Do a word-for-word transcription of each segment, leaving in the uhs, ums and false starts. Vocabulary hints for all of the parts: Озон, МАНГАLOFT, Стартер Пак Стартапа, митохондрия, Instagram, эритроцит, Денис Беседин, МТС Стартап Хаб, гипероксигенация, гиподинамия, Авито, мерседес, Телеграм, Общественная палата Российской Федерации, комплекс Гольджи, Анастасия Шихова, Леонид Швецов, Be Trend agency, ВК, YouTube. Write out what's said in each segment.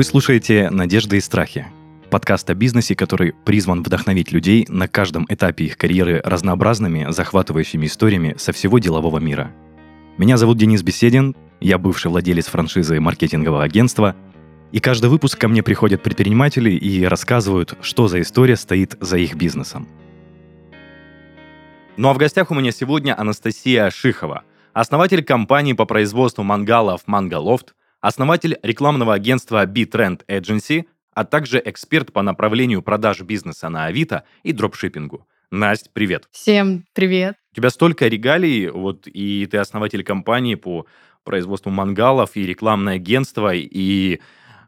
Вы слушаете «Надежды и страхи» – подкаст о бизнесе, который призван вдохновить людей на каждом этапе их карьеры разнообразными, захватывающими историями со всего делового мира. Меня зовут Денис Беседин, я бывший владелец франшизы маркетингового агентства, и каждый выпуск ко мне приходят предприниматели и рассказывают, что за история стоит за их бизнесом. Ну а в гостях у меня сегодня Анастасия Шихова, основатель компании по производству мангалов «МАНГАLOFT», основатель рекламного агентства Be Trend agency, а также эксперт по направлению продаж бизнеса на Авито и дропшиппингу. Настя, привет. Всем привет. У тебя столько регалий, вот и ты основатель компании по производству мангалов, и рекламное агентство, и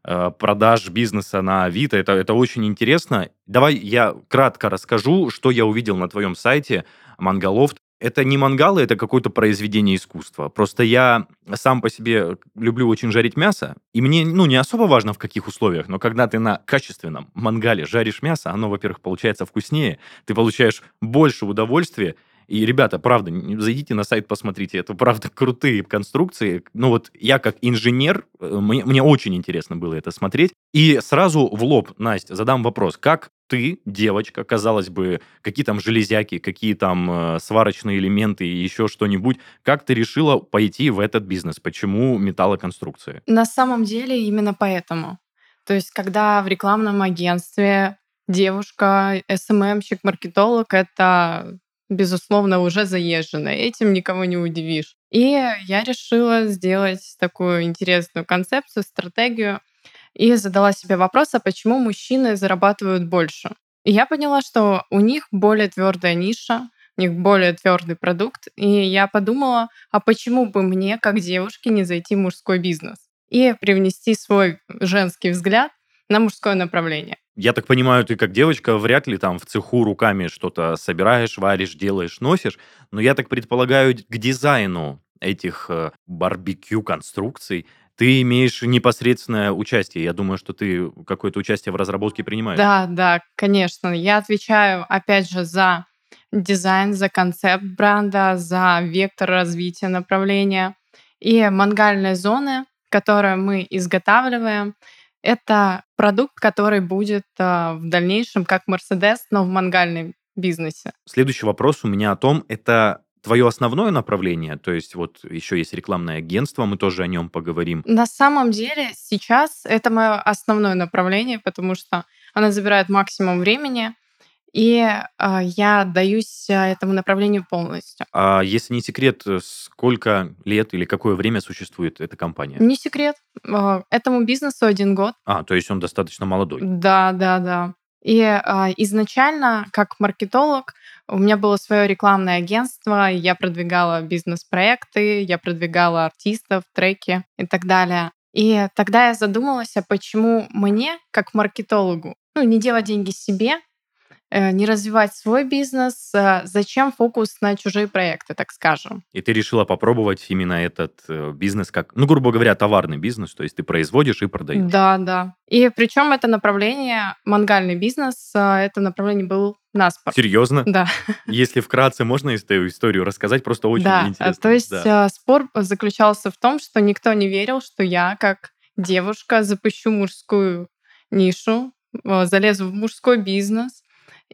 э, продаж бизнеса на Авито. Это, это очень интересно. Давай я кратко расскажу, что я увидел на твоем сайте «МАНГАLOFT». Это не мангалы, это какое-то произведение искусства. Просто я сам по себе люблю очень жарить мясо, и мне, ну, не особо важно, в каких условиях, но когда ты на качественном мангале жаришь мясо, оно, во-первых, получается вкуснее, ты получаешь больше удовольствия. И, ребята, правда, зайдите на сайт, посмотрите, это, правда, крутые конструкции. Ну вот я как инженер, мне, мне очень интересно было это смотреть. И сразу в лоб, Настя, задам вопрос. Как ты, девочка, казалось бы, какие там железяки, какие там э, сварочные элементы и еще что-нибудь, как ты решила пойти в этот бизнес? Почему металлоконструкции? На самом деле именно поэтому. То есть когда в рекламном агентстве девушка, эс эм эм-щик, маркетолог, это... безусловно, уже заезжена. Этим никого не удивишь. И я решила сделать такую интересную концепцию, стратегию, и задала себе вопрос, а почему мужчины зарабатывают больше? И я поняла, что у них более твердая ниша, у них более твердый продукт, и я подумала, а почему бы мне, как девушке, не зайти в мужской бизнес и привнести свой женский взгляд на мужское направление? Я так понимаю, ты как девочка вряд ли там в цеху руками что-то собираешь, варишь, делаешь, носишь, но я так предполагаю, к дизайну этих барбекю-конструкций ты имеешь непосредственное участие. Я думаю, что ты какое-то участие в разработке принимаешь. Да, да, конечно. Я отвечаю, опять же, за дизайн, за концепт бренда, за вектор развития направления. И мангальные зоны, которые мы изготавливаем, это продукт, который будет э, в дальнейшем как Мерседес, но в мангальном бизнесе. Следующий вопрос у меня о том, это твое основное направление, то есть вот еще есть рекламное агентство, мы тоже о нем поговорим. На самом деле сейчас это мое основное направление, потому что оно забирает максимум времени, и э, я отдаюсь этому направлению полностью. А если не секрет, сколько лет или какое время существует эта компания? Не секрет. Э, этому бизнесу один год. А, то есть он достаточно молодой. Да, да, да. И э, изначально, как маркетолог, у меня было свое рекламное агентство, я продвигала бизнес-проекты, я продвигала артистов, треки и так далее. И тогда я задумалась, а почему мне, как маркетологу, ну, не делать деньги себе, не развивать свой бизнес, зачем фокус на чужие проекты, так скажем. И ты решила попробовать именно этот бизнес как, ну, грубо говоря, товарный бизнес, то есть ты производишь и продаешь. Да, да. И причем это направление, мангальный бизнес, это направление был наспор. Серьезно? Да. Если вкратце, можно эту историю рассказать, просто очень да, интересно. То есть да. Спор заключался в том, что никто не верил, что я, как девушка, запущу мужскую нишу, залезу в мужской бизнес,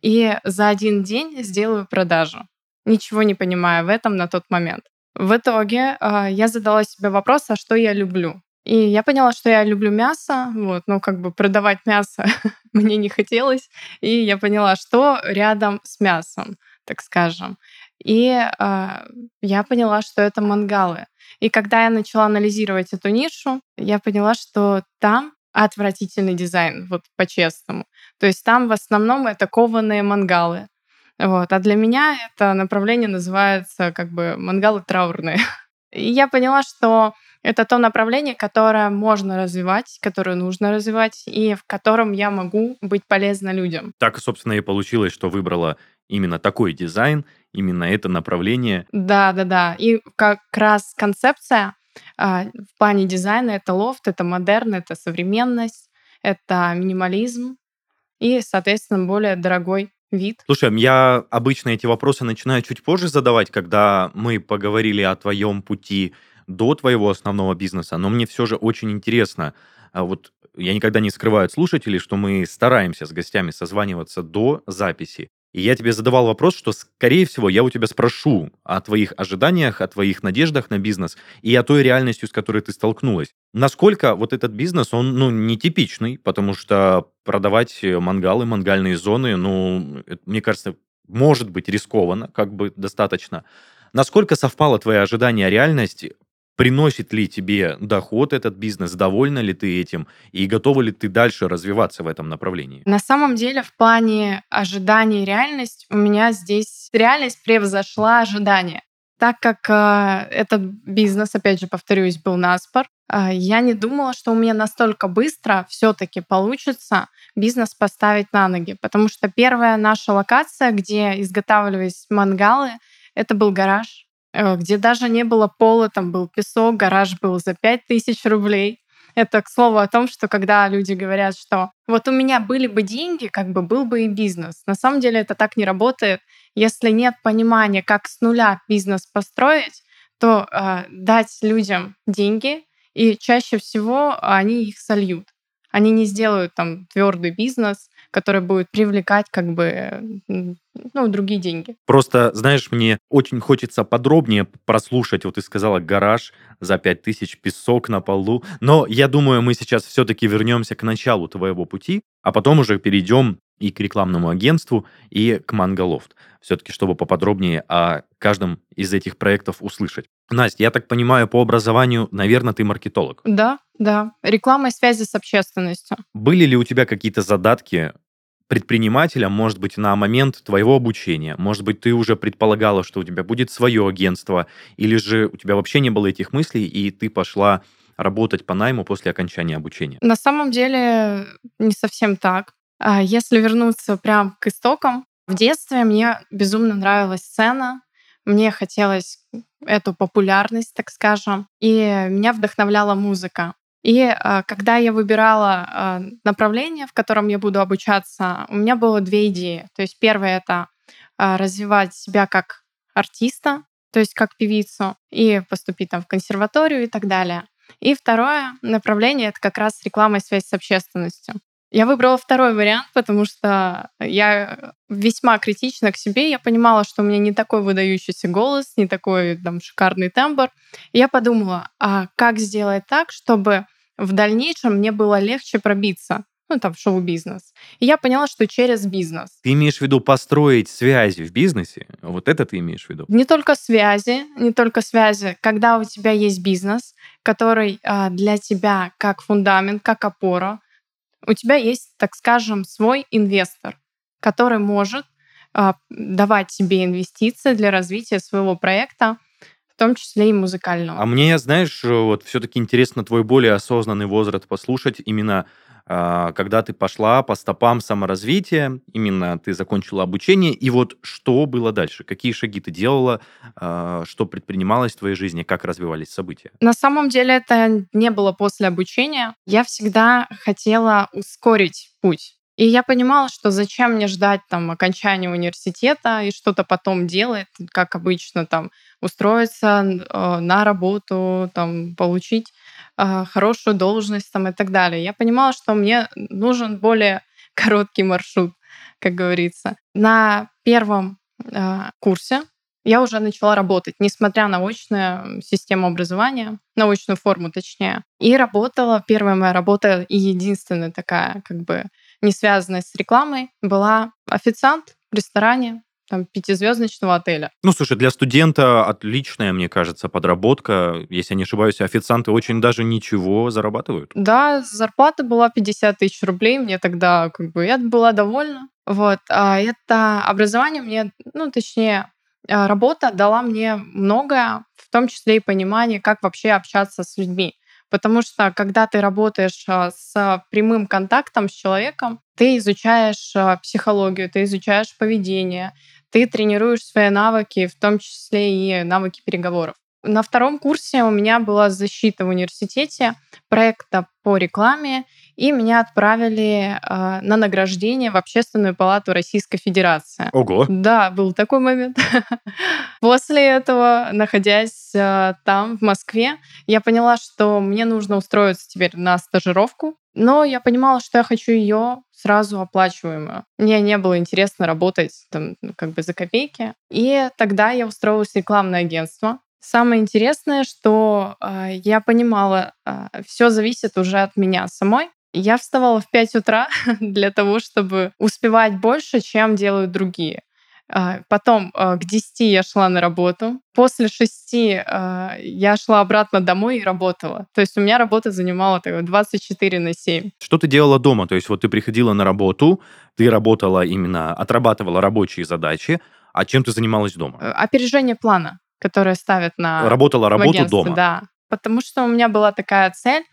и за один день сделаю продажу, ничего не понимая в этом на тот момент. В итоге я задала себе вопрос, а что я люблю? И я поняла, что я люблю мясо, вот, но как бы продавать мясо мне не хотелось, и я поняла, что рядом с мясом, так скажем. И э, я поняла, что это мангалы. И когда я начала анализировать эту нишу, я поняла, что там отвратительный дизайн, вот по-честному. То есть там в основном это кованые мангалы. Вот. А для меня это направление называется как бы мангалы траурные. И я поняла, что это то направление, которое можно развивать, которое нужно развивать, и в котором я могу быть полезна людям. Так, собственно, и получилось, что выбрала именно такой дизайн, именно это направление. Да-да-да. И как раз концепция в плане дизайна — это лофт, это модерн, это современность, это минимализм и, соответственно, более дорогой вид. Слушай, я обычно эти вопросы начинаю чуть позже задавать, когда мы поговорили о твоем пути до твоего основного бизнеса, но мне все же очень интересно, вот я никогда не скрываю от слушателей, что мы стараемся с гостями созваниваться до записи. И я тебе задавал вопрос, что, скорее всего, я у тебя спрошу о твоих ожиданиях, о твоих надеждах на бизнес и о той реальности, с которой ты столкнулась. Насколько вот этот бизнес, он, ну, нетипичный, потому что продавать мангалы, мангальные зоны, ну, это, мне кажется, может быть рискованно, как бы достаточно. Насколько совпало твои ожидания реальности? Приносит ли тебе доход этот бизнес, довольна ли ты этим и готова ли ты дальше развиваться в этом направлении? На самом деле, в плане ожиданий и реальность у меня здесь реальность превзошла ожидания. Так как э, этот бизнес, опять же, повторюсь, был наспор, э, я не думала, что у меня настолько быстро все-таки получится бизнес поставить на ноги, потому что первая наша локация, где изготавливались мангалы, это был гараж, где даже не было пола, там был песок, гараж был за пять тысяч рублей. Это, к слову, о том, что когда люди говорят, что вот у меня были бы деньги, как бы был бы и бизнес. На самом деле это так не работает. Если нет понимания, как с нуля бизнес построить, то э, дать людям деньги, и чаще всего они их сольют. Они не сделают там твердый бизнес, который будет привлекать как бы, ну, другие деньги. Просто, знаешь, мне очень хочется подробнее прослушать. Вот ты сказала гараж за пять тысяч, песок на полу. Но я думаю, мы сейчас все-таки вернемся к началу твоего пути, а потом уже перейдем и к рекламному агентству, и к МАНГАLOFT. Все-таки, чтобы поподробнее о каждом из этих проектов услышать. Настя, я так понимаю, по образованию, наверное, ты маркетолог. Да, да. Реклама и связи с общественностью. Были ли у тебя какие-то задатки предпринимателя, может быть, на момент твоего обучения? Может быть, ты уже предполагала, что у тебя будет свое агентство, или же у тебя вообще не было этих мыслей, и ты пошла работать по найму после окончания обучения? На самом деле, не совсем так. Если вернуться прям к истокам, в детстве мне безумно нравилась сцена, мне хотелось эту популярность, так скажем, и меня вдохновляла музыка. И когда я выбирала направление, в котором я буду обучаться, у меня было две идеи. То есть первая — это развивать себя как артиста, то есть как певицу, и поступить там в консерваторию и так далее. И второе направление — это как раз реклама и связь с общественностью. Я выбрала второй вариант, потому что я весьма критична к себе. Я понимала, что у меня не такой выдающийся голос, не такой там шикарный тембр. И я подумала, а как сделать так, чтобы в дальнейшем мне было легче пробиться, ну там в шоу-бизнес. И я поняла, что через бизнес. Ты имеешь в виду построить связи в бизнесе? Вот это ты имеешь в виду? Не только связи, не только связи. Когда у тебя есть бизнес, который для тебя как фундамент, как опора, у тебя есть, так скажем, свой инвестор, который может э, давать тебе инвестиции для развития своего проекта, в том числе и музыкального. А мне, знаешь, вот все-таки интересно твой более осознанный возраст послушать, именно э, когда ты пошла по стопам саморазвития, именно ты закончила обучение, и вот что было дальше? Какие шаги ты делала, э, что предпринималось в твоей жизни, как развивались события? На самом деле это не было после обучения. Я всегда хотела ускорить путь. И я понимала, что зачем мне ждать там окончания университета и что-то потом делать, как обычно, там устроиться э, на работу, там получить э, хорошую должность там, и так далее. Я понимала, что мне нужен более короткий маршрут, как говорится. На первом э, курсе я уже начала работать, несмотря на очную систему образования, на очную форму, точнее. И работала, первая моя работа и единственная такая, как бы, не связанная с рекламой, была официант в ресторане там, пятизвездочного отеля. Ну, слушай, для студента отличная, мне кажется, подработка. Если я не ошибаюсь, официанты очень даже ничего зарабатывают. Да, зарплата была пятьдесят тысяч рублей. Мне тогда, как бы, я была довольна. Вот. А это образование мне, ну, точнее, работа дала мне многое, в том числе и понимание, как вообще общаться с людьми. Потому что, когда ты работаешь с прямым контактом с человеком, ты изучаешь психологию, ты изучаешь поведение, ты тренируешь свои навыки, в том числе и навыки переговоров. На втором курсе у меня была защита в университете проекта по рекламе, и меня отправили э, на награждение в Общественную палату Российской Федерации. Ого! Да, был такой момент. После этого, находясь э, там, в Москве, я поняла, что мне нужно устроиться теперь на стажировку, но я понимала, что я хочу ее сразу оплачиваемую. Мне не было интересно работать там, как бы за копейки. И тогда я устроилась в рекламное агентство. Самое интересное, что э, я понимала, э, все зависит уже от меня самой. Я вставала в пять утра для того, чтобы успевать больше, чем делают другие. Э, потом э, к десяти я шла на работу. После шести э, я шла обратно домой и работала. То есть у меня работа занимала так, двадцать четыре на семь. Что ты делала дома? То есть вот ты приходила на работу, ты работала именно, отрабатывала рабочие задачи, а чем ты занималась дома? Э, опережение плана, которая ставит на... Работала работу дома. Да, потому что у меня была такая цель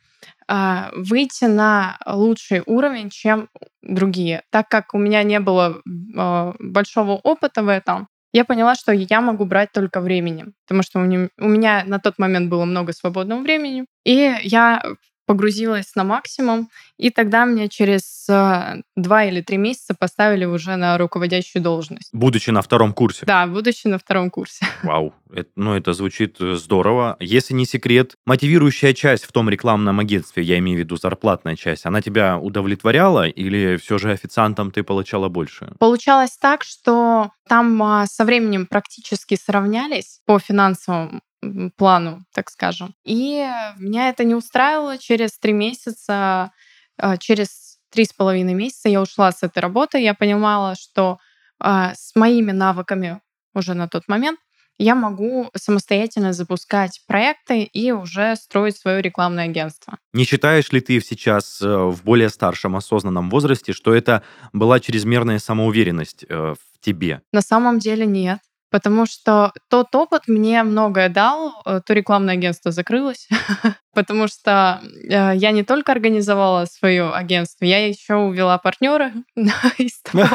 э, выйти на лучший уровень, чем другие. Так как у меня не было э, большого опыта в этом, я поняла, что я могу брать только временем, потому что у меня на тот момент было много свободного времени, и я погрузилась на максимум, и тогда меня через два или три месяца поставили уже на руководящую должность. Будучи на втором курсе? Да, будучи на втором курсе. Вау, это, ну это звучит здорово. Если не секрет, мотивирующая часть в том рекламном агентстве, я имею в виду зарплатная часть, она тебя удовлетворяла или все же официантом ты получала больше? Получалось так, что там со временем практически сравнялись по финансовому плану, так скажем. И меня это не устраивало. Через три месяца, через три с половиной месяца я ушла с этой работы. Я понимала, что с моими навыками уже на тот момент я могу самостоятельно запускать проекты и уже строить свое рекламное агентство. Не считаешь ли ты сейчас в более старшем осознанном возрасте, что это была чрезмерная самоуверенность в тебе? На самом деле нет. Потому что тот опыт мне многое дал, то рекламное агентство закрылось, потому что я не только организовала свое агентство, я еще увела партнера из того.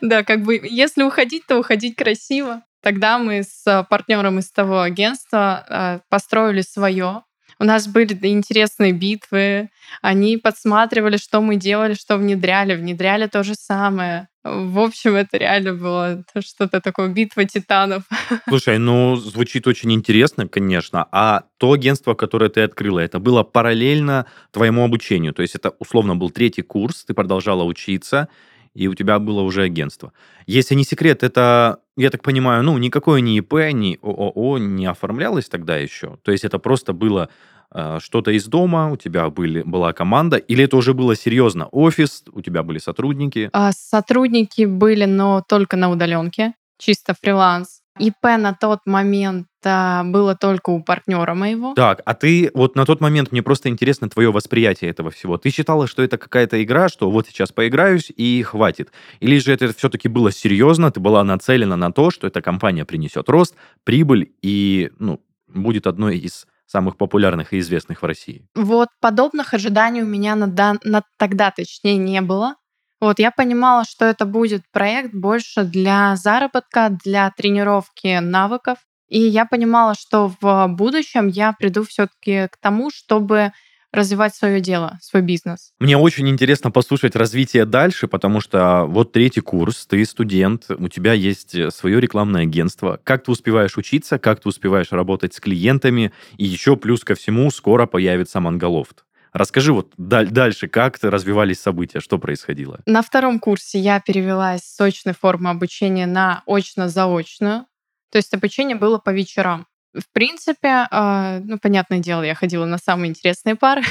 Да, как бы если уходить, то уходить красиво. Тогда мы с партнером из того агентства построили свое. У нас были интересные битвы, они подсматривали, что мы делали, что внедряли, внедряли то же самое. В общем, это реально было что-то такое, битва титанов. Слушай, ну, звучит очень интересно, конечно. А то агентство, которое ты открыла, это было параллельно твоему обучению? То есть это, условно, был третий курс, ты продолжала учиться, и у тебя было уже агентство. Если не секрет, это, я так понимаю, ну, никакое ни ИП, ни ООО не оформлялось тогда еще? То есть это просто было э, что-то из дома, у тебя были, была команда, или это уже было серьезно? Офис, у тебя были сотрудники? А, сотрудники были, но только на удаленке, чисто фриланс. ИП на тот момент а, было только у партнера моего. Так, а ты вот на тот момент, мне просто интересно твое восприятие этого всего. Ты считала, что это какая-то игра, что вот сейчас поиграюсь и хватит? Или же это все-таки было серьезно, ты была нацелена на то, что эта компания принесет рост, прибыль и, ну, будет одной из самых популярных и известных в России? Вот подобных ожиданий у меня на дан... на... тогда, точнее, не было. Вот я понимала, что это будет проект больше для заработка, для тренировки навыков. И я понимала, что в будущем я приду все-таки к тому, чтобы развивать свое дело, свой бизнес. Мне очень интересно послушать развитие дальше, потому что вот третий курс, ты студент, у тебя есть свое рекламное агентство. Как ты успеваешь учиться, как ты успеваешь работать с клиентами, и еще плюс ко всему скоро появится МАНГАLOFT. Расскажи вот дальше, как развивались события, что происходило? На втором курсе я перевелась с очной формы обучения на очно-заочную. То есть обучение было по вечерам. В принципе, ну, понятное дело, я ходила на самые интересные пары,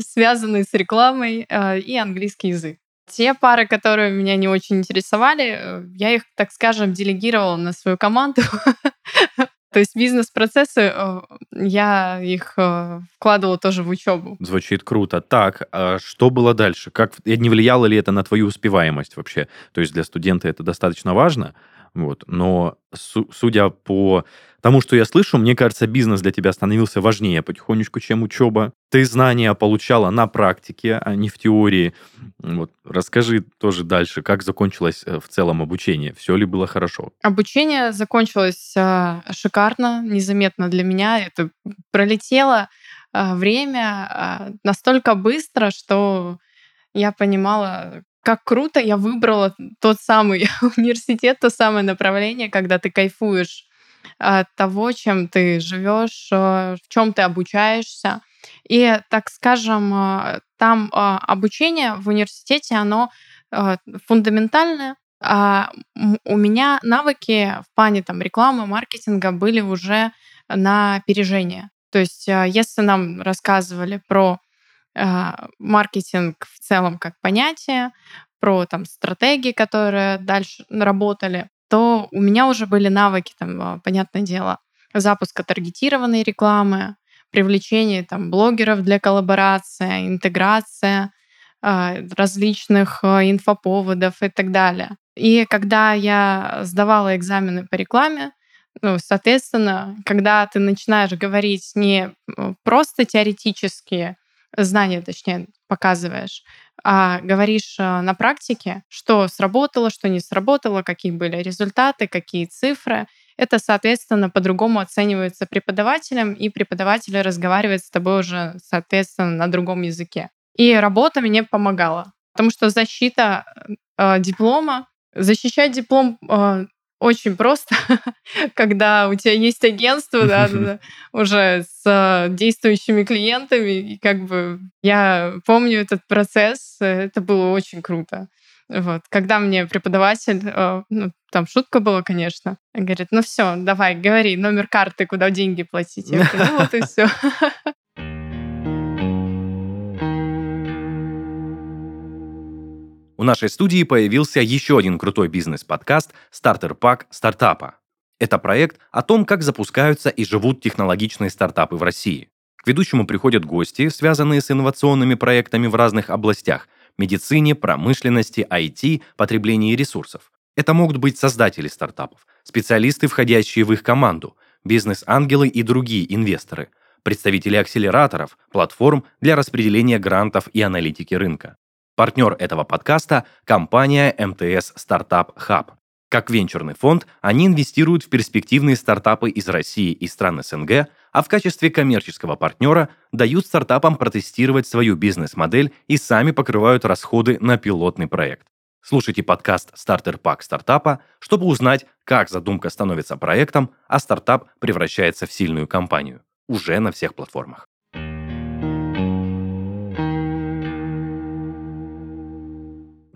связанные с рекламой и английский язык. Те пары, которые меня не очень интересовали, я их, так скажем, делегировала на свою команду. То есть бизнес-процессы, я их вкладывала тоже в учебу. Звучит круто. Так, а что было дальше? Как, не влияло ли это на твою успеваемость вообще? То есть для студента это достаточно важно, Вот. Но су- судя по тому, что я слышу, мне кажется, бизнес для тебя становился важнее потихонечку, чем учеба. Ты знания получала на практике, а не в теории. Вот. Расскажи тоже дальше, как закончилось в целом обучение? Все ли было хорошо? Обучение закончилось шикарно, незаметно для меня. Это пролетело время настолько быстро, что я понимала, как круто я выбрала тот самый университет, то самое направление, когда ты кайфуешь от того, чем ты живешь, в чем ты обучаешься. И, так скажем, там обучение в университете, оно фундаментальное. А у меня навыки в плане там, рекламы, маркетинга были уже на опережение. То есть если нам рассказывали про маркетинг в целом как понятие, про там, стратегии, которые дальше работали, то у меня уже были навыки, там, понятное дело, запуска таргетированной рекламы, привлечение там, блогеров для коллаборации, интеграция различных инфоповодов и так далее. И когда я сдавала экзамены по рекламе, ну, соответственно, когда ты начинаешь говорить не просто теоретически, знания, точнее, показываешь, а говоришь на практике, что сработало, что не сработало, какие были результаты, какие цифры. Это, соответственно, по-другому оценивается преподавателем, и преподаватель разговаривает с тобой уже, соответственно, на другом языке. И работа мне помогала, потому что защита э, диплома, защищать диплом э, очень просто, когда у тебя есть агентство, да, уже с действующими клиентами. И как бы я помню этот процесс, это было очень круто. Вот. Когда мне преподаватель, ну, там шутка была, конечно, говорит: ну все, давай, говори, номер карты, куда деньги платить. Я говорю: ну вот и все. У нашей студии появился еще один крутой бизнес-подкаст «Стартер Пак Стартапа». Это проект о том, как запускаются и живут технологичные стартапы в России. К ведущему приходят гости, связанные с инновационными проектами в разных областях – медицине, промышленности, ай ти, потреблении ресурсов. Это могут быть создатели стартапов, специалисты, входящие в их команду, бизнес-ангелы и другие инвесторы, представители акселераторов, платформ для распределения грантов и аналитики рынка. Партнер этого подкаста – компания эм тэ эс Стартап Хаб. Как венчурный фонд они инвестируют в перспективные стартапы из России и стран эс эн гэ, а в качестве коммерческого партнера дают стартапам протестировать свою бизнес-модель и сами покрывают расходы на пилотный проект. Слушайте подкаст «Стартер Пак Стартапа», чтобы узнать, как задумка становится проектом, а стартап превращается в сильную компанию. Уже на всех платформах.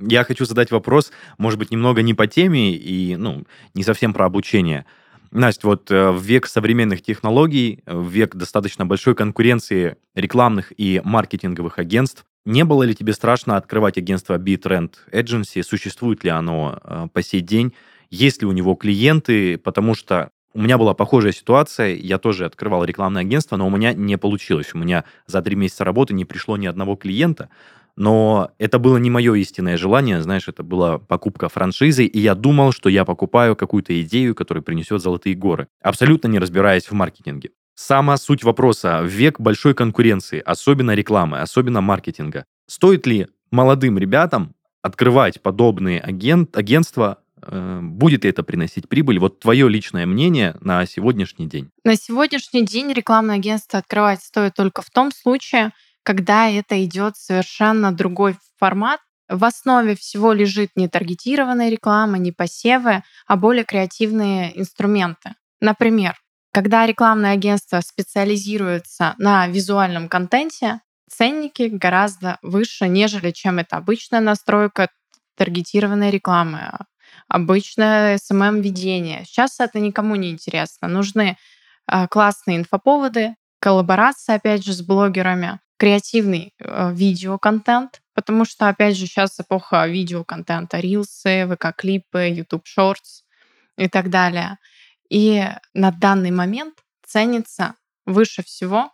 Я хочу задать вопрос, может быть, немного не по теме и, ну, не совсем про обучение. Настя, вот в век современных технологий, в век достаточно большой конкуренции рекламных и маркетинговых агентств, не было ли тебе страшно открывать агентство Be Trend agency? Существует ли оно по сей день? Есть ли у него клиенты? Потому что у меня была похожая ситуация, я тоже открывал рекламное агентство, но у меня не получилось. У меня за три месяца работы не пришло ни одного клиента. Но это было не мое истинное желание, знаешь, это была покупка франшизы, и я думал, что я покупаю какую-то идею, которая принесет золотые горы, абсолютно не разбираясь в маркетинге. Сама суть вопроса в век большой конкуренции, особенно рекламы, особенно маркетинга. Стоит ли молодым ребятам открывать подобные агент, агентства? Будет ли это приносить прибыль? Вот твое личное мнение на сегодняшний день. На сегодняшний день рекламное агентство открывать стоит только в том случае, когда это идет совершенно другой формат. В основе всего лежит не таргетированная реклама, не посевы, а более креативные инструменты. Например, когда рекламное агентство специализируется на визуальном контенте, ценники гораздо выше, нежели чем это обычная настройка таргетированной рекламы, обычное эс эм эм-ведение. Сейчас это никому не интересно. Нужны классные инфоповоды, коллаборация, опять же, с блогерами, креативный э, видеоконтент, потому что, опять же, сейчас эпоха видеоконтента, рилсы, вэ ка-клипы, YouTube Shorts и так далее. И на данный момент ценится выше всего,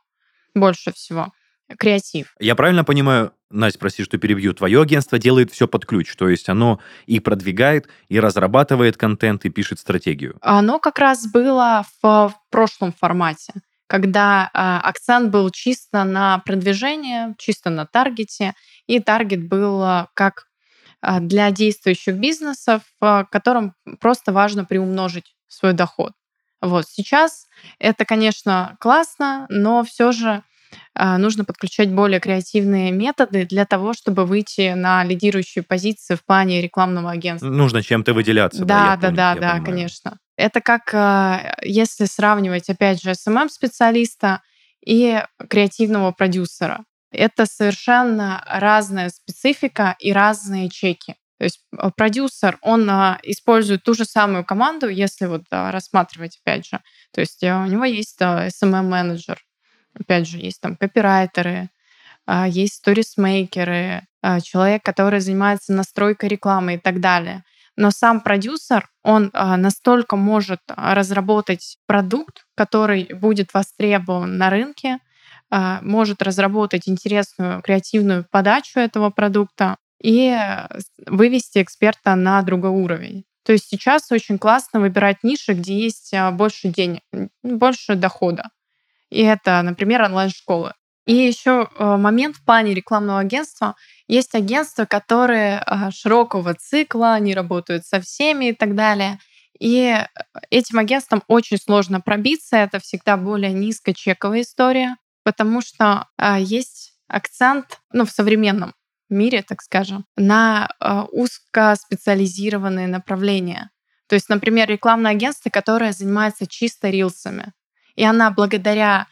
больше всего креатив. Я правильно понимаю, Настя, прости, что перебью, твое агентство делает все под ключ, то есть оно и продвигает, и разрабатывает контент, и пишет стратегию. Оно как раз было в прошлом формате, когда э, акцент был чисто на продвижение, чисто на таргете, и таргет был как для действующих бизнесов, которым просто важно приумножить свой доход. Вот сейчас это, конечно, классно, но все же нужно подключать более креативные методы для того, чтобы выйти на лидирующие позиции в плане рекламного агентства. Нужно чем-то выделяться. Да, да, да, помню, да, да, понимаю. Конечно. Это как, если сравнивать, опять же, эс эм эм-специалиста и креативного продюсера. Это совершенно разная специфика и разные чеки. То есть продюсер, он использует ту же самую команду, если вот рассматривать, опять же. То есть у него есть эс эм эм-менеджер, опять же, есть там копирайтеры, есть сторисмейкеры, человек, который занимается настройкой рекламы и так далее. Но сам продюсер, он настолько может разработать продукт, который будет востребован на рынке, может разработать интересную креативную подачу этого продукта и вывести эксперта на другой уровень. То есть сейчас очень классно выбирать ниши, где есть больше денег, больше дохода. И это, например, онлайн-школы. И еще момент в плане рекламного агентства. Есть агентства, которые широкого цикла, они работают со всеми и так далее. И этим агентствам очень сложно пробиться. Это всегда более низкочековая история, потому что есть акцент, ну, в современном мире, так скажем, на узкоспециализированные направления. То есть, например, рекламное агентство, которое занимается чисто рилсами. И она благодаря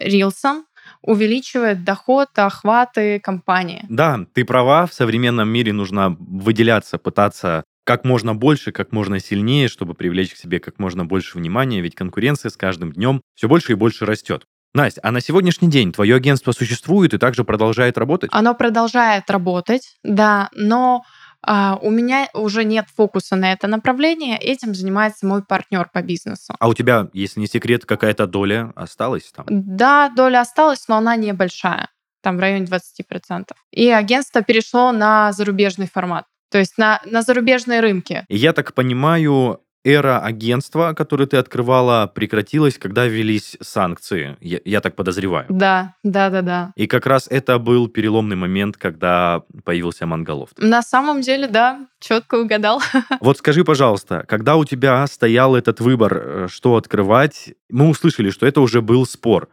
рилсам увеличивает доход, охваты компании. Да, ты права, в современном мире нужно выделяться, пытаться как можно больше, как можно сильнее, чтобы привлечь к себе как можно больше внимания, ведь конкуренция с каждым днем все больше и больше растет. Настя, а на сегодняшний день твое агентство существует и также продолжает работать? Оно продолжает работать, да, но э, у меня уже нет фокуса на это направление, этим занимается мой партнер по бизнесу. А у тебя, если не секрет, какая-то доля осталась там? Да, доля осталась, но она небольшая, там в районе двадцать процентов. И агентство перешло на зарубежный формат, то есть на, на зарубежные рынки. И я так понимаю... Эра агентства, которую ты открывала, прекратилась, когда ввелись санкции, я, я так подозреваю. Да, да, да, да. И как раз это был переломный момент, когда появился МАНГАLOFT. На самом деле, да, четко угадал. Вот скажи, пожалуйста, когда у тебя стоял этот выбор, что открывать, мы услышали, что это уже был спор.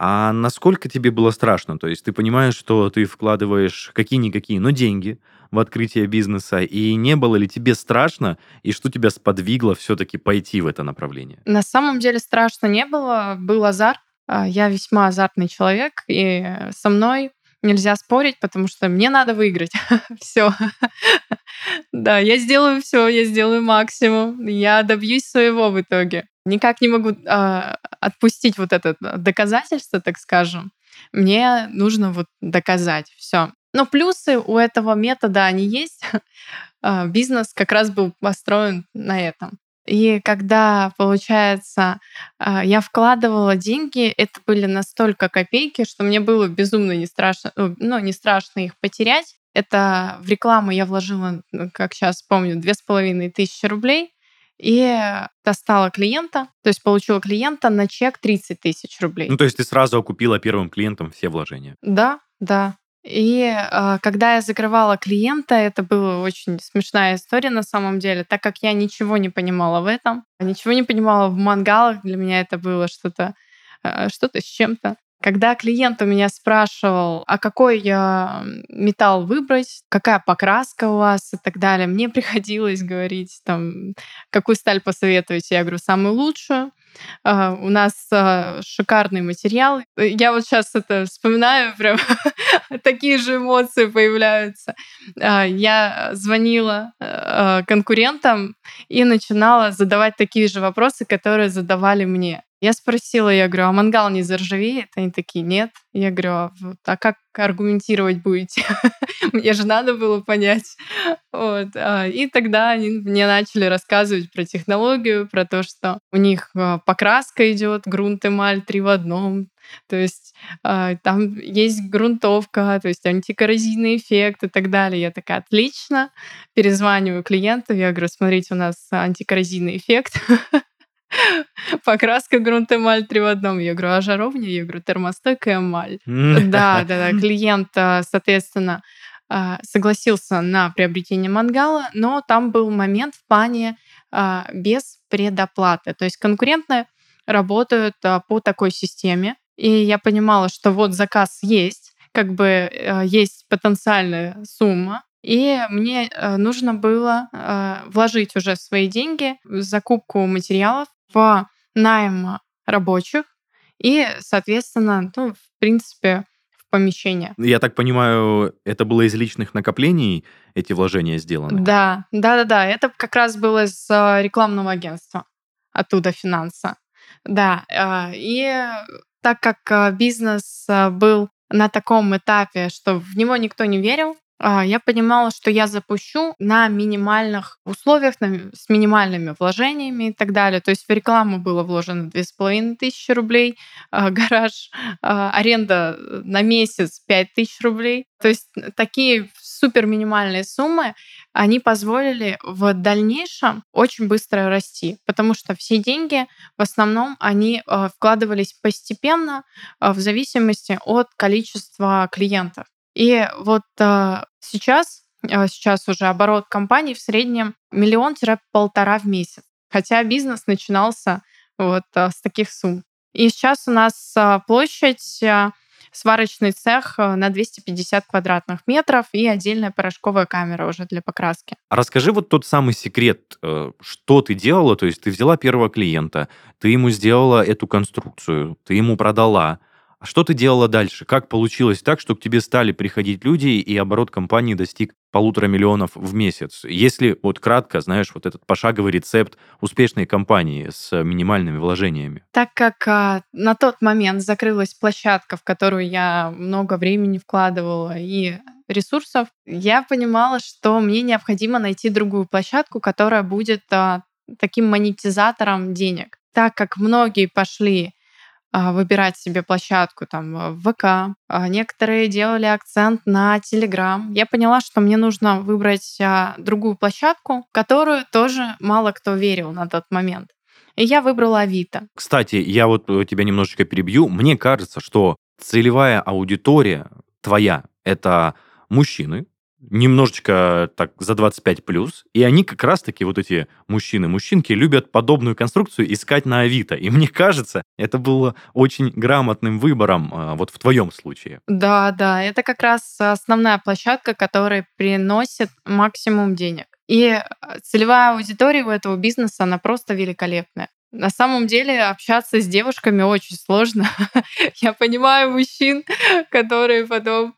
А насколько тебе было страшно? То есть ты понимаешь, что ты вкладываешь какие-никакие, но деньги в открытие бизнеса, и не было ли тебе страшно, и что тебя сподвигло все-таки пойти в это направление? На самом деле страшно не было, был азарт. Я весьма азартный человек, и со мной нельзя спорить, потому что мне надо выиграть. Все. Да, я сделаю все, я сделаю максимум, я добьюсь своего в итоге. Никак не могу э, отпустить вот это доказательство, так скажем. Мне нужно вот доказать все. Но плюсы у этого метода, они есть. Бизнес как раз был построен на этом. И когда, получается, я вкладывала деньги, это были настолько копейки, что мне было безумно не страшно, ну, не страшно их потерять. Это в рекламу я вложила, как сейчас помню, две с половиной тысячи рублей. И достала клиента, то есть получила клиента на чек тридцать тысяч рублей. Ну, то есть ты сразу окупила первым клиентом все вложения? Да, да. И э, когда я закрывала клиента, это была очень смешная история на самом деле, так как я ничего не понимала в этом, ничего не понимала в мангалах, для меня это было что-то, э, что-то с чем-то. Когда клиент у меня спрашивал, а какой металл выбрать, какая покраска у вас и так далее, мне приходилось говорить, там, какую сталь посоветуете. Я говорю, самую лучшую. У нас шикарный материал. Я вот сейчас это вспоминаю, прям такие же эмоции появляются. Я звонила конкурентам и начинала задавать такие же вопросы, которые задавали мне. Я спросила, я говорю, а мангал не заржавеет? Они такие, нет. Я говорю, а как аргументировать будете? Мне же надо было понять. Вот. И тогда они мне начали рассказывать про технологию, про то, что у них покраска идет, грунт эмаль три в одном, То есть э, там есть грунтовка, то есть антикоррозийный эффект и так далее. Я такая, отлично, перезваниваю клиенту, я говорю, смотрите, у нас антикоррозийный эффект, покраска грунт эмаль три в одном. Я говорю, а жаровня? Я говорю, термостойкая эмаль. Да, да, да. Клиент, соответственно, согласился на приобретение мангала, но там был момент в плане без предоплаты. То есть конкуренты работают по такой системе. И я понимала, что вот заказ есть, как бы есть потенциальная сумма, и мне нужно было вложить уже свои деньги в закупку материалов, по найму рабочих и, соответственно, ну, в принципе, в помещение. Я так понимаю, это было из личных накоплений эти вложения сделаны? Да, да-да-да, это как раз было из рекламного агентства, оттуда финанса. Да, и так как бизнес был на таком этапе, что в него никто не верил, я понимала, что я запущу на минимальных условиях, с минимальными вложениями и так далее. То есть в рекламу было вложено две тысячи пятьсот рублей, гараж, аренда на месяц пять тысяч рублей. То есть такие супер минимальные суммы, они позволили в дальнейшем очень быстро расти, потому что все деньги в основном они вкладывались постепенно в зависимости от количества клиентов. И вот э, сейчас, э, сейчас уже оборот компании в среднем миллион-полтора в месяц. Хотя бизнес начинался вот э, с таких сумм. И сейчас у нас э, площадь, э, сварочный цех э, на двести пятьдесят квадратных метров и отдельная порошковая камера уже для покраски. А расскажи вот тот самый секрет, э, что ты делала, то есть ты взяла первого клиента, ты ему сделала эту конструкцию, ты ему продала. А что ты делала дальше? Как получилось так, что к тебе стали приходить люди, и оборот компании достиг полутора миллионов в месяц? Если вот кратко, знаешь, вот этот пошаговый рецепт успешной компании с минимальными вложениями. Так как а, на тот момент закрылась площадка, в которую я много времени вкладывала и ресурсов, я понимала, что мне необходимо найти другую площадку, которая будет а, таким монетизатором денег. Так как многие пошли выбирать себе площадку там в ВК. Некоторые делали акцент на Телеграм. Я поняла, что мне нужно выбрать другую площадку, которую тоже мало кто верил на тот момент. И я выбрала Авито. Кстати, я вот тебя немножечко перебью. Мне кажется, что целевая аудитория твоя — это мужчины, немножечко так за двадцать пять плюс, и они как раз-таки, вот эти мужчины-мужчинки, любят подобную конструкцию искать на Авито. И мне кажется, это было очень грамотным выбором вот в твоем случае. Да, да, это как раз основная площадка, которая приносит максимум денег. И целевая аудитория у этого бизнеса, она просто великолепная. На самом деле общаться с девушками очень сложно. Я понимаю мужчин, которые потом,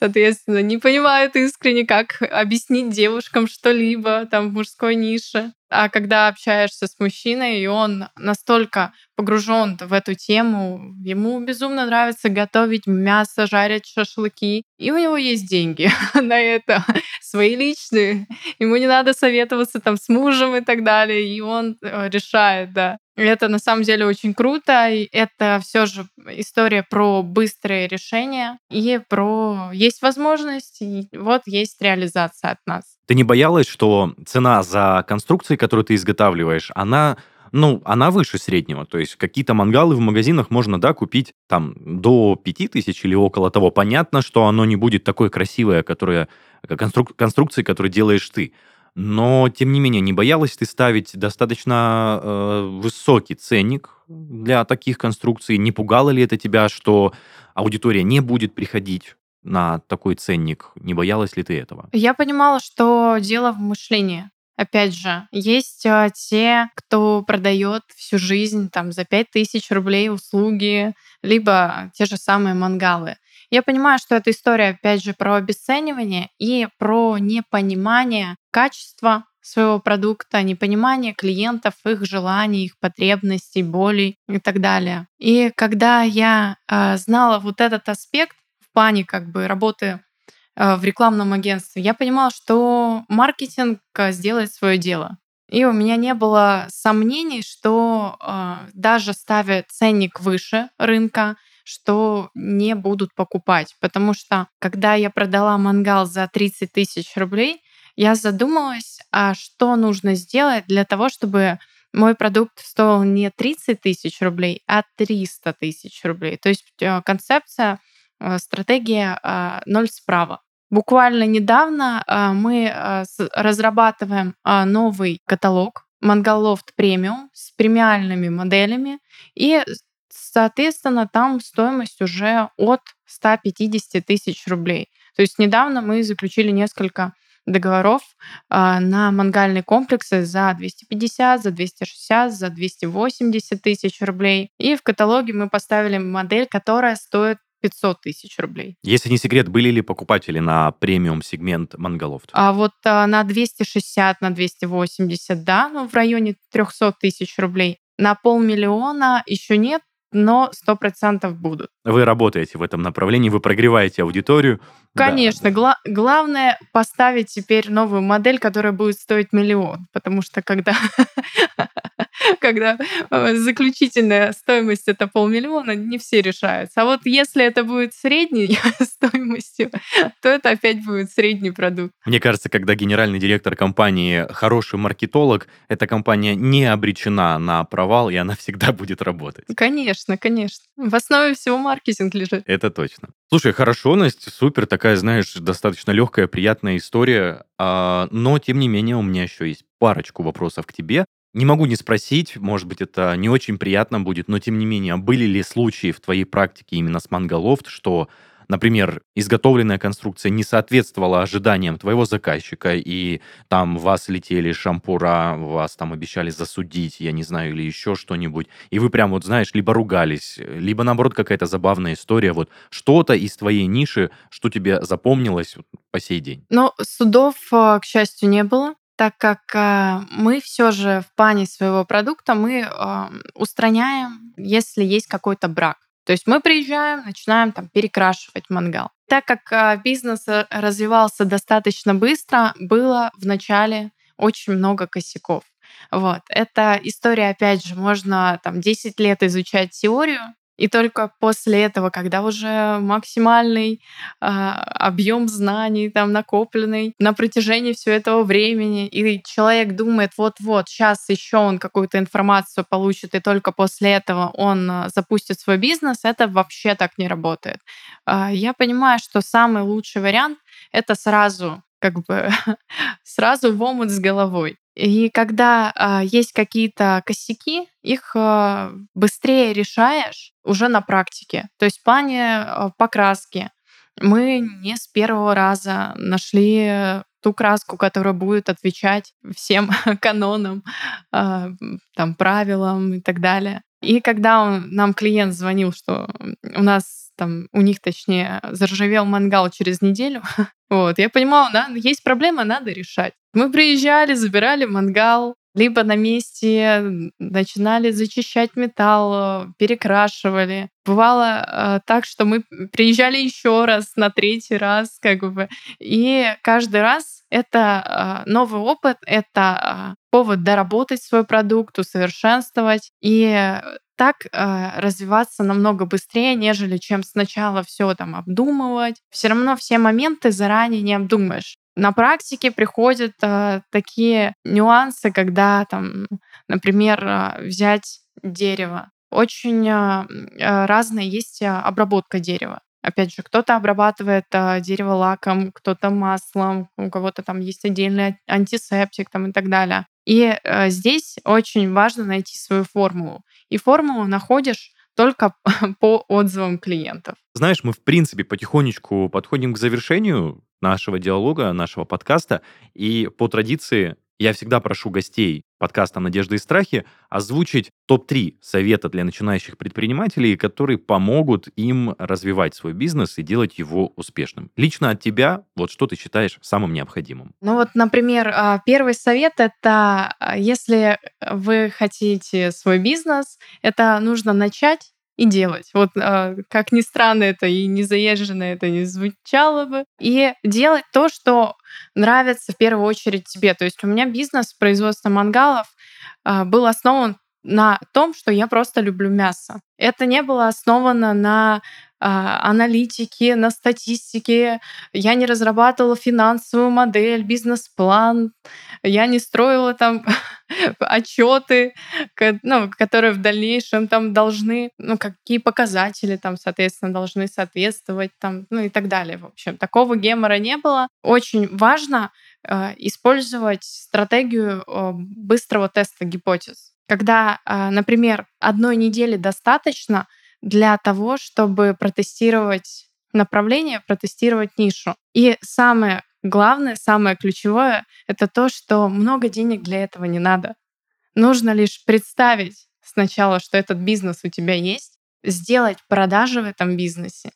соответственно, не понимают искренне, как объяснить девушкам что-либо там в мужской нише. А когда общаешься с мужчиной, и он настолько погружен в эту тему, ему безумно нравится готовить мясо, жарить шашлыки, и у него есть деньги на это, свои личные. Ему не надо советоваться там с мужем и так далее, и он решает, да. Это на самом деле очень круто, и это все же история про быстрые решения и про есть возможность, и вот есть реализация от нас. Ты не боялась, что цена за конструкции, которую ты изготавливаешь, она, ну, она выше среднего? То есть какие-то мангалы в магазинах можно, да, купить там до пяти тысяч или около того. Понятно, что оно не будет такое красивое, которое, конструк, конструкции, которую делаешь ты. Но, тем не менее, не боялась ты ставить достаточно э, высокий ценник для таких конструкций? Не пугало ли это тебя, что аудитория не будет приходить на такой ценник? Не боялась ли ты этого? Я понимала, что дело в мышлении. Опять же, есть те, кто продает всю жизнь там, за пять тысяч рублей услуги, либо те же самые мангалы. Я понимаю, что эта история, опять же, про обесценивание и про непонимание качества своего продукта, непонимание клиентов, их желаний, их потребностей, болей и так далее. И когда я э, знала вот этот аспект в плане как бы работы э, в рекламном агентстве, я понимала, что маркетинг сделает свое дело. И у меня не было сомнений, что э, даже ставя ценник выше рынка, что не будут покупать. Потому что, когда я продала мангал за тридцать тысяч рублей, я задумалась, а что нужно сделать для того, чтобы мой продукт стоил не тридцать тысяч рублей, а триста тысяч рублей. То есть концепция, стратегия «ноль справа». Буквально недавно мы разрабатываем новый каталог «МАНГАLOFT премиум» с премиальными моделями, и, соответственно, там стоимость уже от ста пятидесяти тысяч рублей. То есть недавно мы заключили несколько договоров на мангальные комплексы за двести пятьдесят, за двести шестьдесят, за двести восемьдесят тысяч рублей. И в каталоге мы поставили модель, которая стоит пятьсот тысяч рублей. Если не секрет, были ли покупатели на премиум-сегмент МАНГАLOFT? А вот а, на двести шестьдесят, на двести восемьдесят, да, ну, в районе триста тысяч рублей. На полмиллиона еще нет, но сто процентов будут. Вы работаете в этом направлении, вы прогреваете аудиторию. Конечно. Да, гла- да. Главное поставить теперь новую модель, которая будет стоить миллион, потому что когда заключительная стоимость — это полмиллиона, не все решаются. А вот если это будет средней стоимостью, то это опять будет средний продукт. Мне кажется, когда генеральный директор компании хороший маркетолог, эта компания не обречена на провал, и она всегда будет работать. Конечно, конечно. В основе всего маркетинг лежит. Это точно. Слушай, хорошо, Настя, супер, такая, знаешь, достаточно легкая, приятная история, но, тем не менее, у меня еще есть парочку вопросов к тебе. Не могу не спросить, может быть, это не очень приятно будет, но, тем не менее, были ли случаи в твоей практике именно с МАНГАLOFT, что, например, изготовленная конструкция не соответствовала ожиданиям твоего заказчика, и там вас летели шампура, вас там обещали засудить, я не знаю, или еще что-нибудь, и вы прям вот, знаешь, либо ругались, либо, наоборот, какая-то забавная история, вот что-то из твоей ниши, что тебе запомнилось по сей день? Ну, судов, к счастью, не было, так как мы все же в плане своего продукта мы устраняем, если есть какой-то брак. То есть мы приезжаем, начинаем там перекрашивать мангал. Так как бизнес развивался достаточно быстро, было в начале очень много косяков. Вот. Эта история, опять же, можно там десять лет изучать теорию, и только после этого, когда уже максимальный э, объем знаний там накопленный на протяжении всего этого времени, и человек думает, вот-вот, сейчас еще он какую-то информацию получит, и только после этого он запустит свой бизнес, это вообще так не работает. Э, я понимаю, что самый лучший вариант — это сразу, как бы, сразу в омут с головой. И когда э, есть какие-то косяки, их э, быстрее решаешь уже на практике. То есть в плане э, покраски мы не с первого раза нашли ту краску, которая будет отвечать всем канонам, э, там, правилам и так далее. И когда он, нам клиент звонил, что у нас там, у них, точнее, заржавел мангал через неделю, вот, я понимала, да, есть проблема, надо решать. Мы приезжали, забирали мангал, либо на месте начинали зачищать металл, перекрашивали. Бывало э, так, что мы приезжали еще раз, на третий раз, как бы. И каждый раз это э, новый опыт, это э, повод доработать свой продукт, усовершенствовать. И так э, развиваться намного быстрее, нежели чем сначала все там обдумывать. Все равно все моменты заранее не обдумаешь. На практике приходят э, такие нюансы, когда, там, например, э, взять дерево. Очень э, разная есть обработка дерева. Опять же, кто-то обрабатывает э, дерево лаком, кто-то маслом, у кого-то там есть отдельный антисептик там, и так далее. И э, здесь очень важно найти свою формулу. И формулу находишь только по отзывам клиентов. Знаешь, мы, в принципе, потихонечку подходим к завершению нашего диалога, нашего подкаста. И по традиции я всегда прошу гостей подкаста «Надежды и страхи» озвучить топ три совета для начинающих предпринимателей, которые помогут им развивать свой бизнес и делать его успешным. Лично от тебя, вот что ты считаешь самым необходимым? Ну вот, например, первый совет — это если вы хотите свой бизнес, это нужно начать и делать. Вот как ни странно это и не заезженно это не звучало бы. И делать то, что нравится в первую очередь тебе. То есть у меня бизнес производства мангалов был основан на том, что я просто люблю мясо. Это не было основано на э, аналитике, на статистике. Я не разрабатывала финансовую модель, бизнес-план. Я не строила там отчеты, ну, которые в дальнейшем там должны, ну, какие показатели там, соответственно, должны соответствовать там, ну и так далее. В общем, такого гемора не было. Очень важно э, использовать стратегию э, быстрого теста гипотез. Когда, например, одной недели достаточно для того, чтобы протестировать направление, протестировать нишу. И самое главное, самое ключевое — это то, что много денег для этого не надо. Нужно лишь представить сначала, что этот бизнес у тебя есть, сделать продажи в этом бизнесе.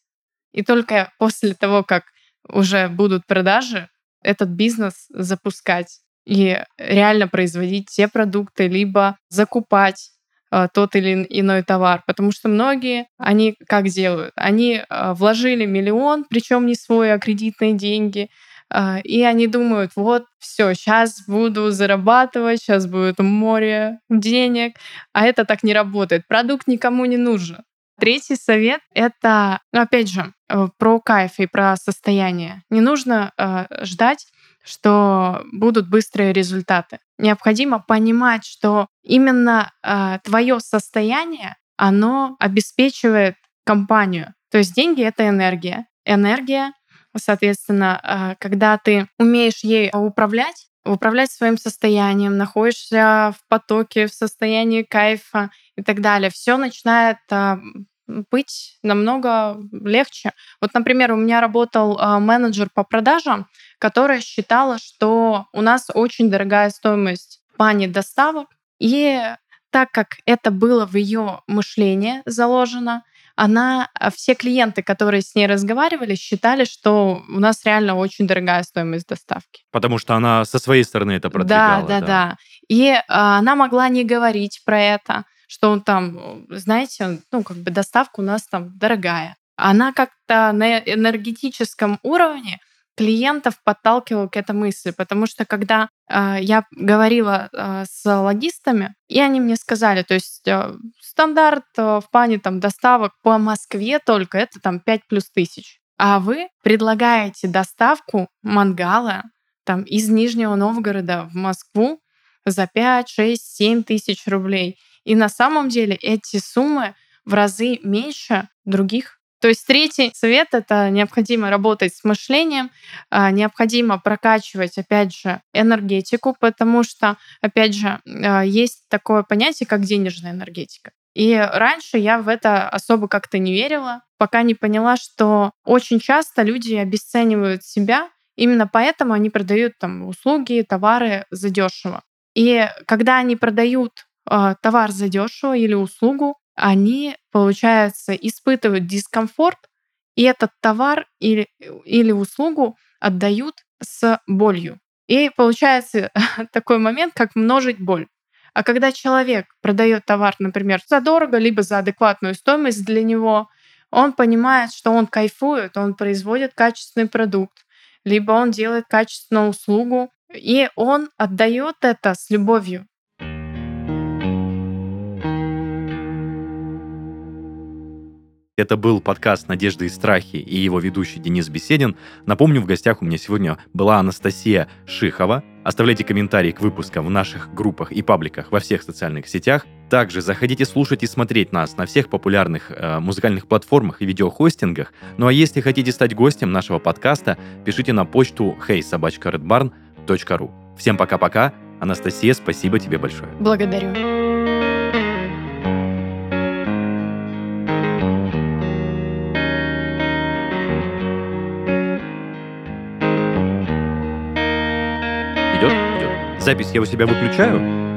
И только после того, как уже будут продажи, этот бизнес запускать и реально производить те продукты, либо закупать э, тот или иной товар. Потому что многие, они как делают? Они э, вложили миллион, причем не свой, а кредитные деньги, э, и они думают, вот, все, сейчас буду зарабатывать, сейчас будет море денег, а это так не работает. Продукт никому не нужен. Третий совет — это, ну, опять же, э, про кайф и про состояние. Не нужно э, ждать, что будут быстрые результаты. Необходимо понимать, что именно э, твое состояние, оно обеспечивает компанию. То есть деньги — это энергия. Энергия, соответственно, э, когда ты умеешь ей управлять, управлять своим состоянием, находишься в потоке, в состоянии кайфа и так далее, все начинает э, быть намного легче. Вот, например, у меня работал э, менеджер по продажам, которая считала, что у нас очень дорогая стоимость в плане доставок. И так как это было в ее мышлении заложено, она, все клиенты, которые с ней разговаривали, считали, что у нас реально очень дорогая стоимость доставки. Потому что она со своей стороны это продвигала. Да, да, да. да. И э, она могла не говорить про это, что он там, знаете, ну, как бы доставка у нас там дорогая. Она как-то на энергетическом уровне клиентов подталкивала к этой мысли, потому что когда э, я говорила э, с логистами, и они мне сказали, то есть э, стандарт э, в плане там доставок по Москве только это там пять плюс тысяч, а вы предлагаете доставку мангала там из Нижнего Новгорода в Москву за пять, шесть, семь тысяч рублей. И на самом деле эти суммы в разы меньше других. То есть третий совет — это необходимо работать с мышлением, необходимо прокачивать, опять же, энергетику, потому что, опять же, есть такое понятие, как денежная энергетика. И раньше я в это особо как-то не верила, пока не поняла, что очень часто люди обесценивают себя, именно поэтому они продают там услуги, товары задешево. И когда они продают товар задешево или услугу, они, получается, испытывают дискомфорт, и этот товар или, или услугу отдают с болью. И получается такой момент, как множить боль. А когда человек продает товар, например, задорого, либо за адекватную стоимость для него, он понимает, что он кайфует, он производит качественный продукт, либо он делает качественную услугу, и он отдает это с любовью. Это был подкаст «Надежды и страхи» и его ведущий Денис Беседин. Напомню, в гостях у меня сегодня была Анастасия Шихова. Оставляйте комментарии к выпускам в наших группах и пабликах во всех социальных сетях. Также заходите слушать и смотреть нас на всех популярных э, музыкальных платформах и видеохостингах. Ну а если хотите стать гостем нашего подкаста, пишите на почту хей собака редбарн точка ру. Всем пока-пока. Анастасия, спасибо тебе большое. Благодарю. Запись я у себя выключаю.